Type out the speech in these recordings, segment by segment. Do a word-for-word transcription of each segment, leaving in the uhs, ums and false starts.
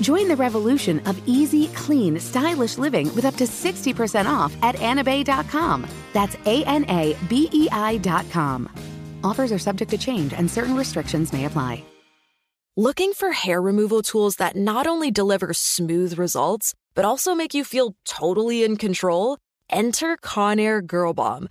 Join the revolution of easy, clean, stylish living with up to sixty percent off at anabe dot com. That's A N A B E I dot com. Offers are subject to change and certain restrictions may apply. Looking for hair removal tools that not only deliver smooth results, but also make you feel totally in control? Enter Conair Girl Bomb.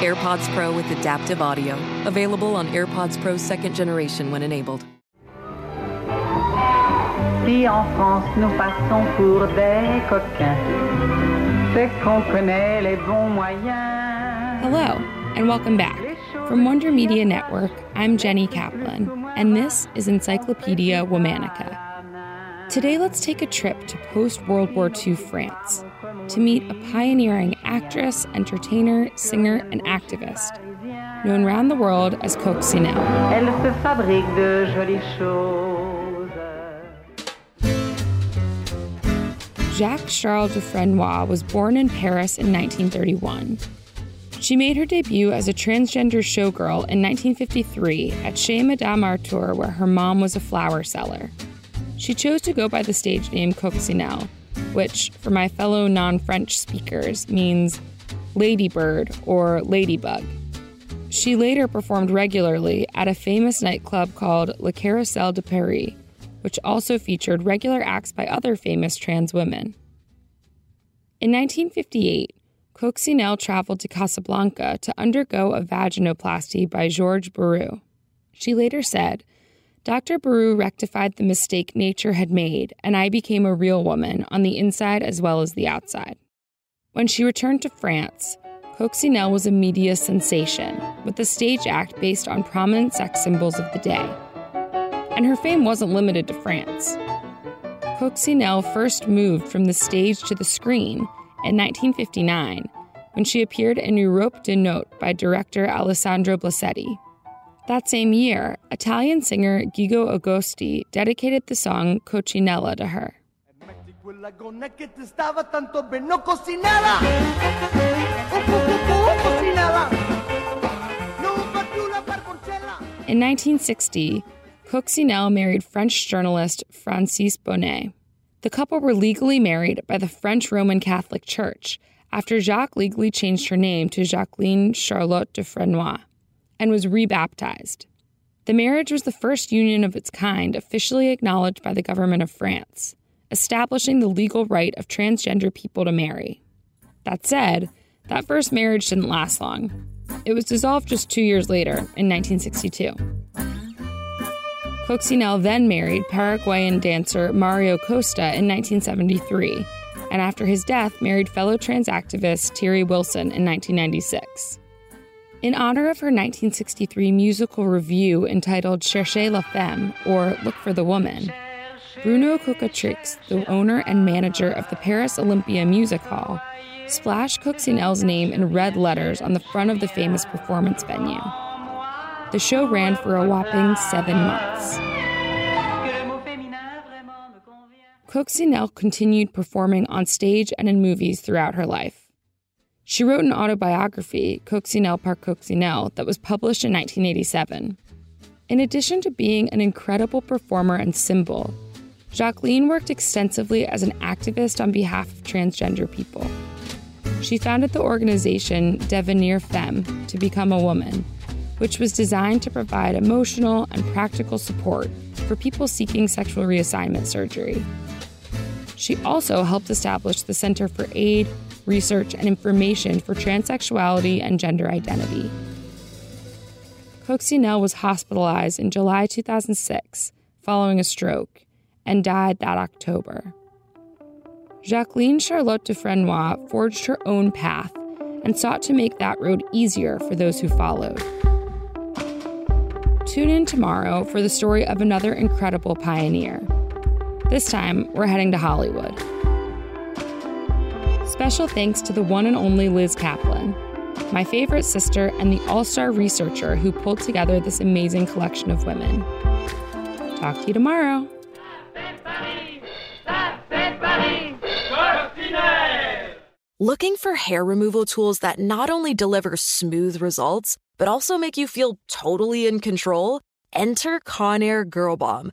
AirPods Pro with adaptive audio. Available on AirPods Pro second generation when enabled. Si en France nous passons pour des coquins, c'est qu'on connaît les bons moyens. Hello, and welcome back. From Wonder Media Network, I'm Jenny Kaplan, and this is Encyclopedia Womanica. Today, let's take a trip to post-World War Two France to meet a pioneering actress, entertainer, singer, and activist, known around the world as Coccinelle. Elle se fabrique de jolies choses. Jacques-Charles de Frenois was born in Paris in nineteen thirty-one. She made her debut as a transgender showgirl in nineteen fifty-three at Chez Madame Arthur, where her mom was a flower seller. She chose to go by the stage name Coccinelle, which, for my fellow non-French speakers, means ladybird or ladybug. She later performed regularly at a famous nightclub called Le Carousel de Paris, which also featured regular acts by other famous trans women. In nineteen fifty-eight, Coccinelle traveled to Casablanca to undergo a vaginoplasty by Georges Beroux. She later said, "Doctor Beroux rectified the mistake nature had made, and I became a real woman on the inside as well as the outside." When she returned to France, Coccinelle was a media sensation, with a stage act based on prominent sex symbols of the day. And her fame wasn't limited to France. Coccinelle first moved from the stage to the screen in nineteen fifty-nine, when she appeared in Europa de Nôte by director Alessandro Blasetti. That same year, Italian singer Gigo Agosti dedicated the song Coccinella to her. In nineteen sixty, Coccinelle married French journalist Francis Bonnet. The couple were legally married by the French Roman Catholic Church after Jacques legally changed her name to Jacqueline Charlotte de Frenois and was rebaptized. The marriage was the first union of its kind officially acknowledged by the government of France, establishing the legal right of transgender people to marry. That said, that first marriage didn't last long. It was dissolved just two years later, in nineteen sixty-two. Coccinelle then married Paraguayan dancer Mario Costa in nineteen seventy-three, and after his death married fellow trans activist Terry Wilson in nineteen ninety-six. In honor of her nineteen sixty-three musical review entitled Cherchez La Femme, or Look for the Woman, Bruno Coquatrix, the owner and manager of the Paris Olympia Music Hall, splashed Coccinelle's name in red letters on the front of the famous performance venue. The show ran for a whopping seven months. Coccinelle continued performing on stage and in movies throughout her life. She wrote an autobiography, Coccinelle par Coccinelle, that was published in nineteen eighty-seven. In addition to being an incredible performer and symbol, Jacqueline worked extensively as an activist on behalf of transgender people. She founded the organization Devenir Femme, to become a woman, which was designed to provide emotional and practical support for people seeking sexual reassignment surgery. She also helped establish the Center for Aid, Research, and Information for Transsexuality and Gender Identity. Coccinelle was hospitalized in July two thousand six following a stroke and died that October. Jacqueline Charlotte de Frenois forged her own path and sought to make that road easier for those who followed. Tune in tomorrow for the story of another incredible pioneer. This time, we're heading to Hollywood. Special thanks to the one and only Liz Kaplan, my favorite sister and the all-star researcher who pulled together this amazing collection of women. Talk to you tomorrow. Looking for hair removal tools that not only deliver smooth results, but also make you feel totally in control? Enter Conair Girl Bomb.